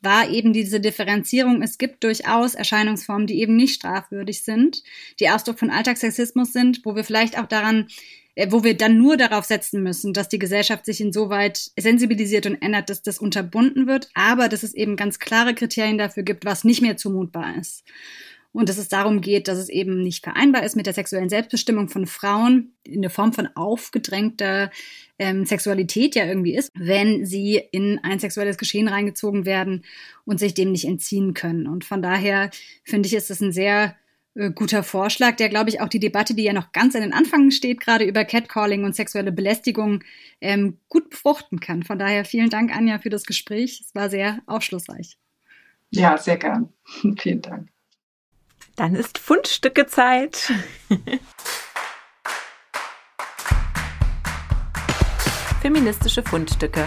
war eben diese Differenzierung. Es gibt durchaus Erscheinungsformen, die eben nicht strafwürdig sind, die Ausdruck von Alltagssexismus sind, wo wir vielleicht auch wo wir dann nur darauf setzen müssen, dass die Gesellschaft sich insoweit sensibilisiert und ändert, dass das unterbunden wird, aber dass es eben ganz klare Kriterien dafür gibt, was nicht mehr zumutbar ist. Und dass es darum geht, dass es eben nicht vereinbar ist mit der sexuellen Selbstbestimmung von Frauen, in der Form von aufgedrängter Sexualität ja irgendwie ist, wenn sie in ein sexuelles Geschehen reingezogen werden und sich dem nicht entziehen können. Und von daher finde ich, ist das ein sehr guter Vorschlag, der, glaube ich, auch die Debatte, die ja noch ganz an den Anfängen steht, gerade über Catcalling und sexuelle Belästigung, gut befruchten kann. Von daher vielen Dank, Anja, für das Gespräch. Es war sehr aufschlussreich. Ja, sehr gern. Vielen Dank. Dann ist Fundstücke-Zeit. Feministische Fundstücke.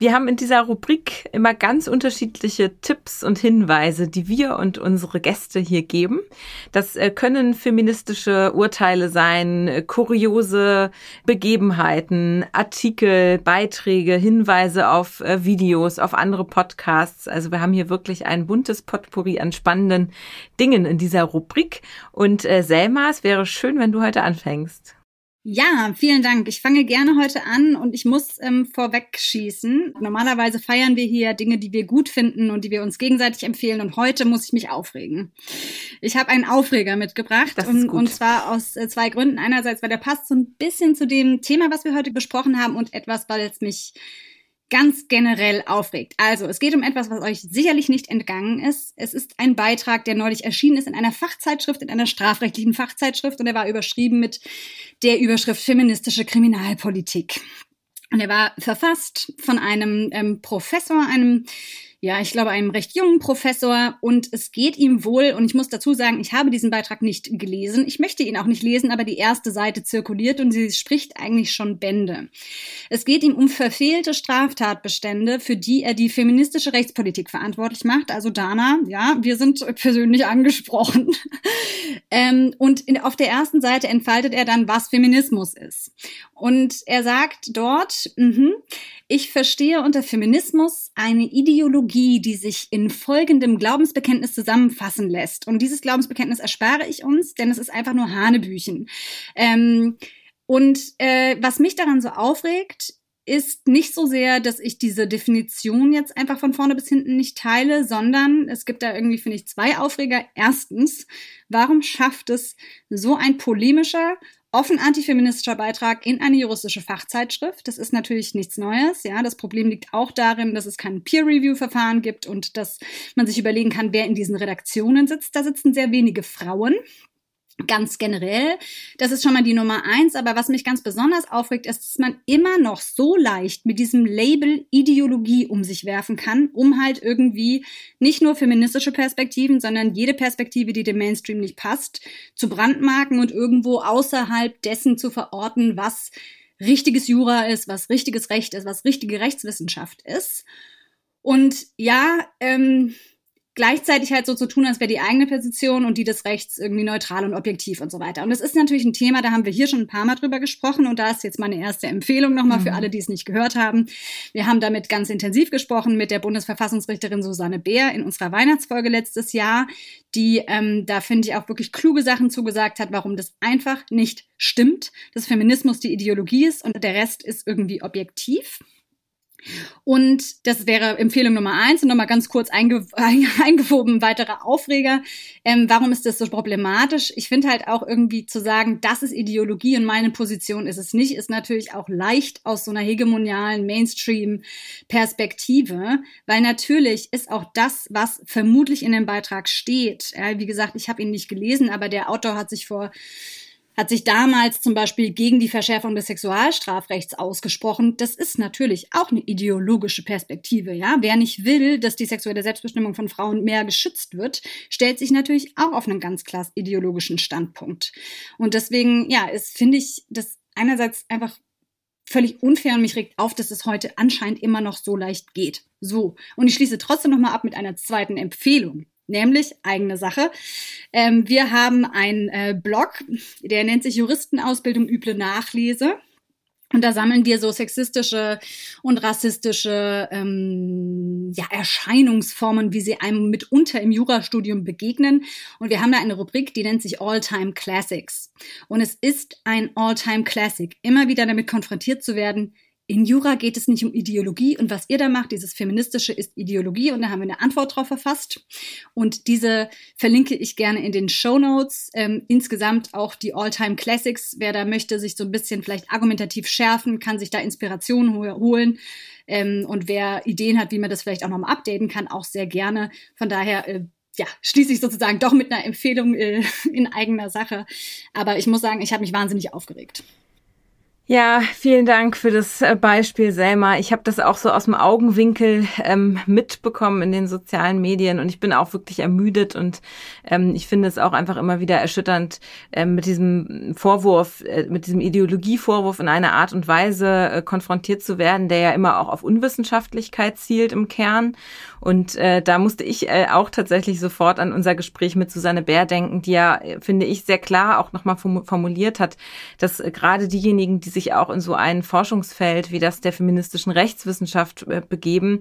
Wir haben in dieser Rubrik immer ganz unterschiedliche Tipps und Hinweise, die wir und unsere Gäste hier geben. Das können feministische Urteile sein, kuriose Begebenheiten, Artikel, Beiträge, Hinweise auf Videos, auf andere Podcasts. Also wir haben hier wirklich ein buntes Potpourri an spannenden Dingen in dieser Rubrik. Und Selma, es wäre schön, wenn du heute anfängst. Ja, vielen Dank. Ich fange gerne heute an und ich muss vorweg schießen. Normalerweise feiern wir hier Dinge, die wir gut finden und die wir uns gegenseitig empfehlen. Und heute muss ich mich aufregen. Ich habe einen Aufreger mitgebracht und zwar aus zwei Gründen. Einerseits, weil der passt so ein bisschen zu dem Thema, was wir heute besprochen haben und etwas, weil es mich ganz generell aufregt. Also, es geht um etwas, was euch sicherlich nicht entgangen ist. Es ist ein Beitrag, der neulich erschienen ist in einer Fachzeitschrift, in einer strafrechtlichen Fachzeitschrift und der war überschrieben mit der Überschrift Feministische Kriminalpolitik. Und er war verfasst von einem Professor, einem recht jungen Professor und es geht ihm wohl, und ich muss dazu sagen, ich habe diesen Beitrag nicht gelesen. Ich möchte ihn auch nicht lesen, aber die erste Seite zirkuliert und sie spricht eigentlich schon Bände. Es geht ihm um verfehlte Straftatbestände, für die er die feministische Rechtspolitik verantwortlich macht. Also Dana, ja, wir sind persönlich angesprochen. Auf der ersten Seite entfaltet er dann, was Feminismus ist. Und er sagt dort, ich verstehe unter Feminismus eine Ideologie, die sich in folgendem Glaubensbekenntnis zusammenfassen lässt. Und dieses Glaubensbekenntnis erspare ich uns, denn es ist einfach nur Hanebüchen. Was mich daran so aufregt, ist nicht so sehr, dass ich diese Definition jetzt einfach von vorne bis hinten nicht teile, sondern es gibt da irgendwie, finde ich, zwei Aufreger. Erstens, warum schafft es so ein polemischer Offen antifeministischer Beitrag in eine juristische Fachzeitschrift. Das ist natürlich nichts Neues. Ja, das Problem liegt auch darin, dass es kein Peer-Review-Verfahren gibt und dass man sich überlegen kann, wer in diesen Redaktionen sitzt. Da sitzen sehr wenige Frauen. Ganz generell, das ist schon mal die Nummer 1, aber was mich ganz besonders aufregt, ist, dass man immer noch so leicht mit diesem Label Ideologie um sich werfen kann, um halt irgendwie nicht nur feministische Perspektiven, sondern jede Perspektive, die dem Mainstream nicht passt, zu brandmarken und irgendwo außerhalb dessen zu verorten, was richtiges Jura ist, was richtiges Recht ist, was richtige Rechtswissenschaft ist. Und ja, gleichzeitig halt so zu tun, als wäre die eigene Position und die des Rechts irgendwie neutral und objektiv und so weiter. Und das ist natürlich ein Thema, da haben wir hier schon ein paar Mal drüber gesprochen und da ist jetzt meine erste Empfehlung nochmal für alle, die es nicht gehört haben. Wir haben damit ganz intensiv gesprochen mit der Bundesverfassungsrichterin Susanne Baer in unserer Weihnachtsfolge letztes Jahr, die da, finde ich, auch wirklich kluge Sachen zugesagt hat, warum das einfach nicht stimmt, dass Feminismus die Ideologie ist und der Rest ist irgendwie objektiv. Und das wäre Empfehlung Nummer 1 und nochmal ganz kurz eingewoben weitere Aufreger. Warum ist das so problematisch? Ich finde halt auch irgendwie zu sagen, das ist Ideologie und meine Position ist es nicht, ist natürlich auch leicht aus so einer hegemonialen Mainstream-Perspektive, weil natürlich ist auch das, was vermutlich in dem Beitrag steht, wie gesagt, ich habe ihn nicht gelesen, aber der Autor hat sich damals zum Beispiel gegen die Verschärfung des Sexualstrafrechts ausgesprochen. Das ist natürlich auch eine ideologische Perspektive, ja. Wer nicht will, dass die sexuelle Selbstbestimmung von Frauen mehr geschützt wird, stellt sich natürlich auch auf einen ganz klar ideologischen Standpunkt. Und deswegen, ja, finde ich das einerseits einfach völlig unfair und mich regt auf, dass es heute anscheinend immer noch so leicht geht. So. Und ich schließe trotzdem nochmal ab mit einer zweiten Empfehlung. Nämlich eigene Sache. Wir haben einen Blog, der nennt sich Juristenausbildung Üble Nachrede. Und da sammeln wir so sexistische und rassistische Erscheinungsformen, wie sie einem mitunter im Jurastudium begegnen. Und wir haben da eine Rubrik, die nennt sich All-Time Classics. Und es ist ein All-Time Classic, immer wieder damit konfrontiert zu werden, in Jura geht es nicht um Ideologie und was ihr da macht, dieses Feministische ist Ideologie und da haben wir eine Antwort drauf verfasst und diese verlinke ich gerne in den Shownotes, insgesamt auch die All-Time-Classics, wer da möchte, sich so ein bisschen vielleicht argumentativ schärfen, kann sich da Inspiration holen und wer Ideen hat, wie man das vielleicht auch nochmal updaten kann, auch sehr gerne, von daher schließe ich sozusagen doch mit einer Empfehlung in eigener Sache, aber ich muss sagen, ich habe mich wahnsinnig aufgeregt. Ja, vielen Dank für das Beispiel, Selma. Ich habe das auch so aus dem Augenwinkel mitbekommen in den sozialen Medien und ich bin auch wirklich ermüdet und ich finde es auch einfach immer wieder erschütternd, mit diesem Vorwurf, mit diesem Ideologievorwurf in einer Art und Weise konfrontiert zu werden, der ja immer auch auf Unwissenschaftlichkeit zielt im Kern. Und da musste ich auch tatsächlich sofort an unser Gespräch mit Susanne Baer denken, die ja, finde ich, sehr klar auch nochmal formuliert hat, dass gerade diejenigen, die sich auch in so ein Forschungsfeld wie das der feministischen Rechtswissenschaft begeben,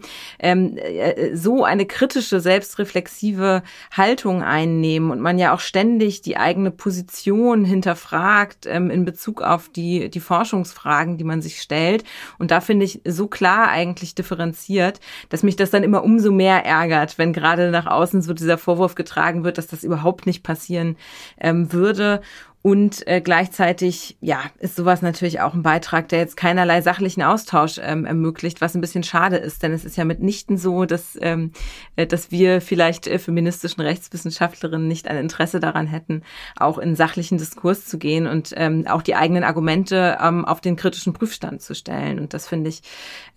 so eine kritische, selbstreflexive Haltung einnehmen und man ja auch ständig die eigene Position hinterfragt in Bezug auf die Forschungsfragen, die man sich stellt. Und da finde ich so klar eigentlich differenziert, dass mich das dann immer umso mehr ärgert, wenn gerade nach außen so dieser Vorwurf getragen wird, dass das überhaupt nicht passieren würde. Und gleichzeitig, ja, ist sowas natürlich auch ein Beitrag, der jetzt keinerlei sachlichen Austausch ermöglicht, was ein bisschen schade ist, denn es ist ja mitnichten so, dass wir vielleicht feministischen Rechtswissenschaftlerinnen nicht ein Interesse daran hätten, auch in sachlichen Diskurs zu gehen und auch die eigenen Argumente auf den kritischen Prüfstand zu stellen. Und das finde ich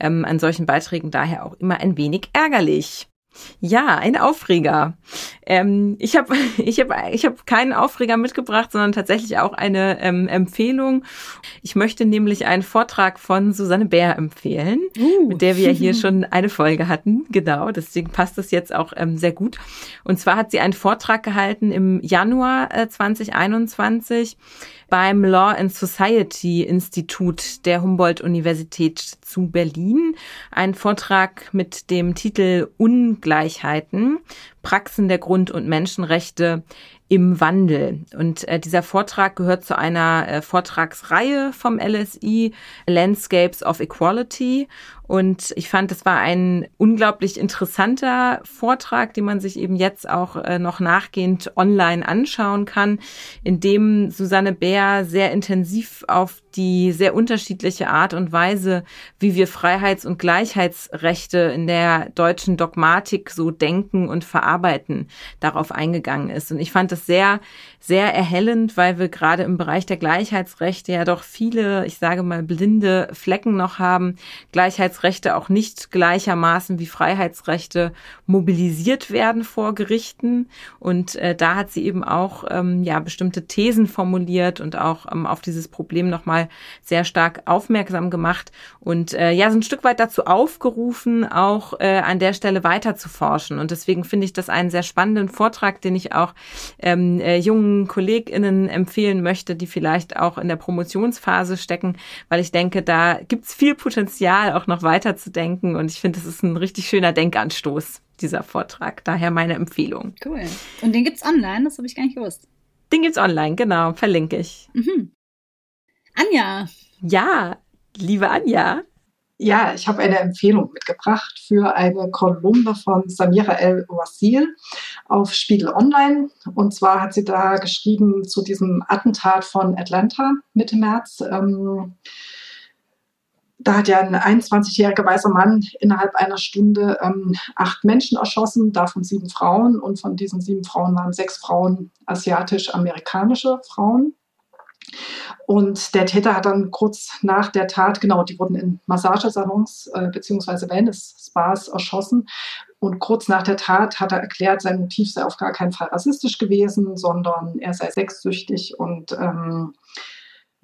an solchen Beiträgen daher auch immer ein wenig ärgerlich. Ja, ein Aufreger. Ich hab keinen Aufreger mitgebracht, sondern tatsächlich auch eine Empfehlung. Ich möchte nämlich einen Vortrag von Susanne Baer empfehlen, mit der wir hier schon eine Folge hatten. Genau, deswegen passt das jetzt auch sehr gut. Und zwar hat sie einen Vortrag gehalten im Januar 2021 beim Law and Society Institut der Humboldt-Universität zu Berlin. Ein Vortrag mit dem Titel Ungleichheiten, Praxen der Grund- und Menschenrechte im Wandel. Und dieser Vortrag gehört zu einer Vortragsreihe vom LSI, Landscapes of Equality. Und ich fand, das war ein unglaublich interessanter Vortrag, den man sich eben jetzt auch noch nachgehend online anschauen kann, in dem Susanne Baer sehr intensiv auf die sehr unterschiedliche Art und Weise, wie wir Freiheits- und Gleichheitsrechte in der deutschen Dogmatik so denken und verarbeiten, darauf eingegangen ist. Und ich fand das sehr, sehr erhellend, weil wir gerade im Bereich der Gleichheitsrechte ja doch viele, ich sage mal, blinde Flecken noch haben. Gleichheitsrechte auch nicht gleichermaßen wie Freiheitsrechte mobilisiert werden vor Gerichten. Und da hat sie eben auch bestimmte Thesen formuliert und auch auf dieses Problem nochmal sehr stark aufmerksam gemacht und so ein Stück weit dazu aufgerufen, auch an der Stelle weiter zu forschen. Und deswegen finde ich das einen sehr spannenden Vortrag, den ich auch jungen KollegInnen empfehlen möchte, die vielleicht auch in der Promotionsphase stecken, weil ich denke, da gibt es viel Potenzial, auch noch weiter zu denken. Und ich finde, das ist ein richtig schöner Denkanstoß, dieser Vortrag. Daher meine Empfehlung. Cool. Und den gibt's online? Das habe ich gar nicht gewusst. Den gibt's online, genau. Verlinke ich. Mhm. Anja. Ja, liebe Anja. Ja, ich habe eine Empfehlung mitgebracht für eine Kolumne von Samira El Ouassil auf Spiegel Online. Und zwar hat sie da geschrieben zu diesem Attentat von Atlanta Mitte März. Da hat ja ein 21-jähriger weißer Mann innerhalb einer Stunde 8 Menschen erschossen, davon 7 Frauen. Und von diesen 7 Frauen waren 6 Frauen asiatisch-amerikanische Frauen. Und der Täter hat dann kurz nach der Tat, die wurden in Massagesalons bzw. Wellness-Spas erschossen. Und kurz nach der Tat hat er erklärt, sein Motiv sei auf gar keinen Fall rassistisch gewesen, sondern er sei sexsüchtig und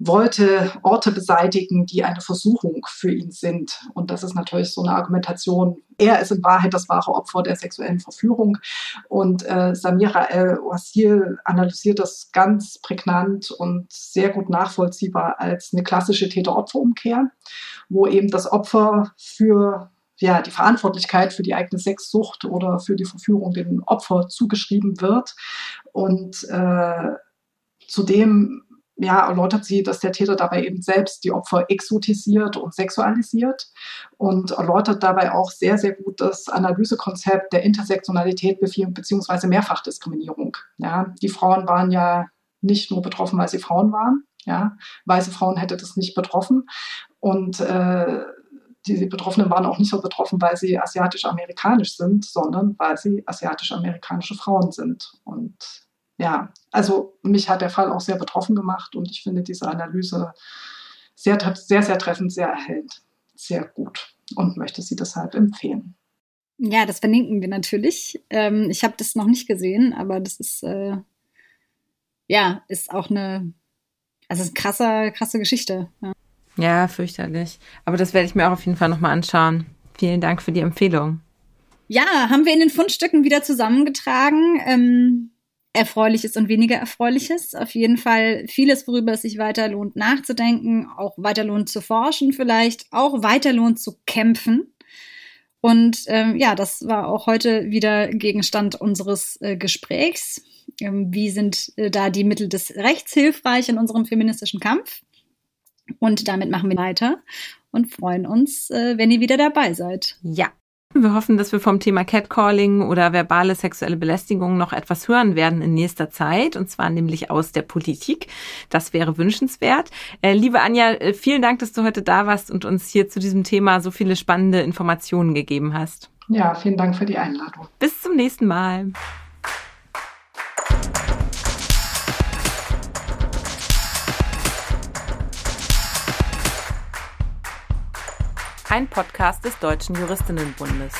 wollte Orte beseitigen, die eine Versuchung für ihn sind. Und das ist natürlich so eine Argumentation. Er ist in Wahrheit das wahre Opfer der sexuellen Verführung. Und Samira El Ouassil analysiert das ganz prägnant und sehr gut nachvollziehbar als eine klassische Täter-Opfer-Umkehr, wo eben das Opfer für die Verantwortlichkeit für die eigene Sexsucht oder für die Verführung dem Opfer zugeschrieben wird. Und zudem erläutert sie, dass der Täter dabei eben selbst die Opfer exotisiert und sexualisiert und erläutert dabei auch sehr, sehr gut das Analysekonzept der Intersektionalität bzw. Mehrfachdiskriminierung. Ja, die Frauen waren ja nicht nur betroffen, weil sie Frauen waren. Ja, weiße Frauen hätte das nicht betroffen. Und die Betroffenen waren auch nicht so betroffen, weil sie asiatisch-amerikanisch sind, sondern weil sie asiatisch-amerikanische Frauen sind. Und mich hat der Fall auch sehr betroffen gemacht und ich finde diese Analyse sehr, sehr, sehr treffend, sehr erhellend, sehr gut und möchte sie deshalb empfehlen. Ja, das verlinken wir natürlich. Ich habe das noch nicht gesehen, aber das ist, ist auch eine krasse Geschichte. Ja. Ja, fürchterlich. Aber das werde ich mir auch auf jeden Fall nochmal anschauen. Vielen Dank für die Empfehlung. Ja, haben wir in den Fundstücken wieder zusammengetragen. Erfreuliches und weniger Erfreuliches. Auf jeden Fall vieles, worüber es sich weiter lohnt nachzudenken, auch weiter lohnt zu forschen vielleicht, auch weiter lohnt zu kämpfen. Und das war auch heute wieder Gegenstand unseres Gesprächs. Wie sind da die Mittel des Rechts hilfreich in unserem feministischen Kampf? Und damit machen wir weiter und freuen uns, wenn ihr wieder dabei seid. Ja. Wir hoffen, dass wir vom Thema Catcalling oder verbale sexuelle Belästigung noch etwas hören werden in nächster Zeit, und zwar nämlich aus der Politik. Das wäre wünschenswert. Liebe Anja, vielen Dank, dass du heute da warst und uns hier zu diesem Thema so viele spannende Informationen gegeben hast. Ja, vielen Dank für die Einladung. Bis zum nächsten Mal. Ein Podcast des Deutschen Juristinnenbundes.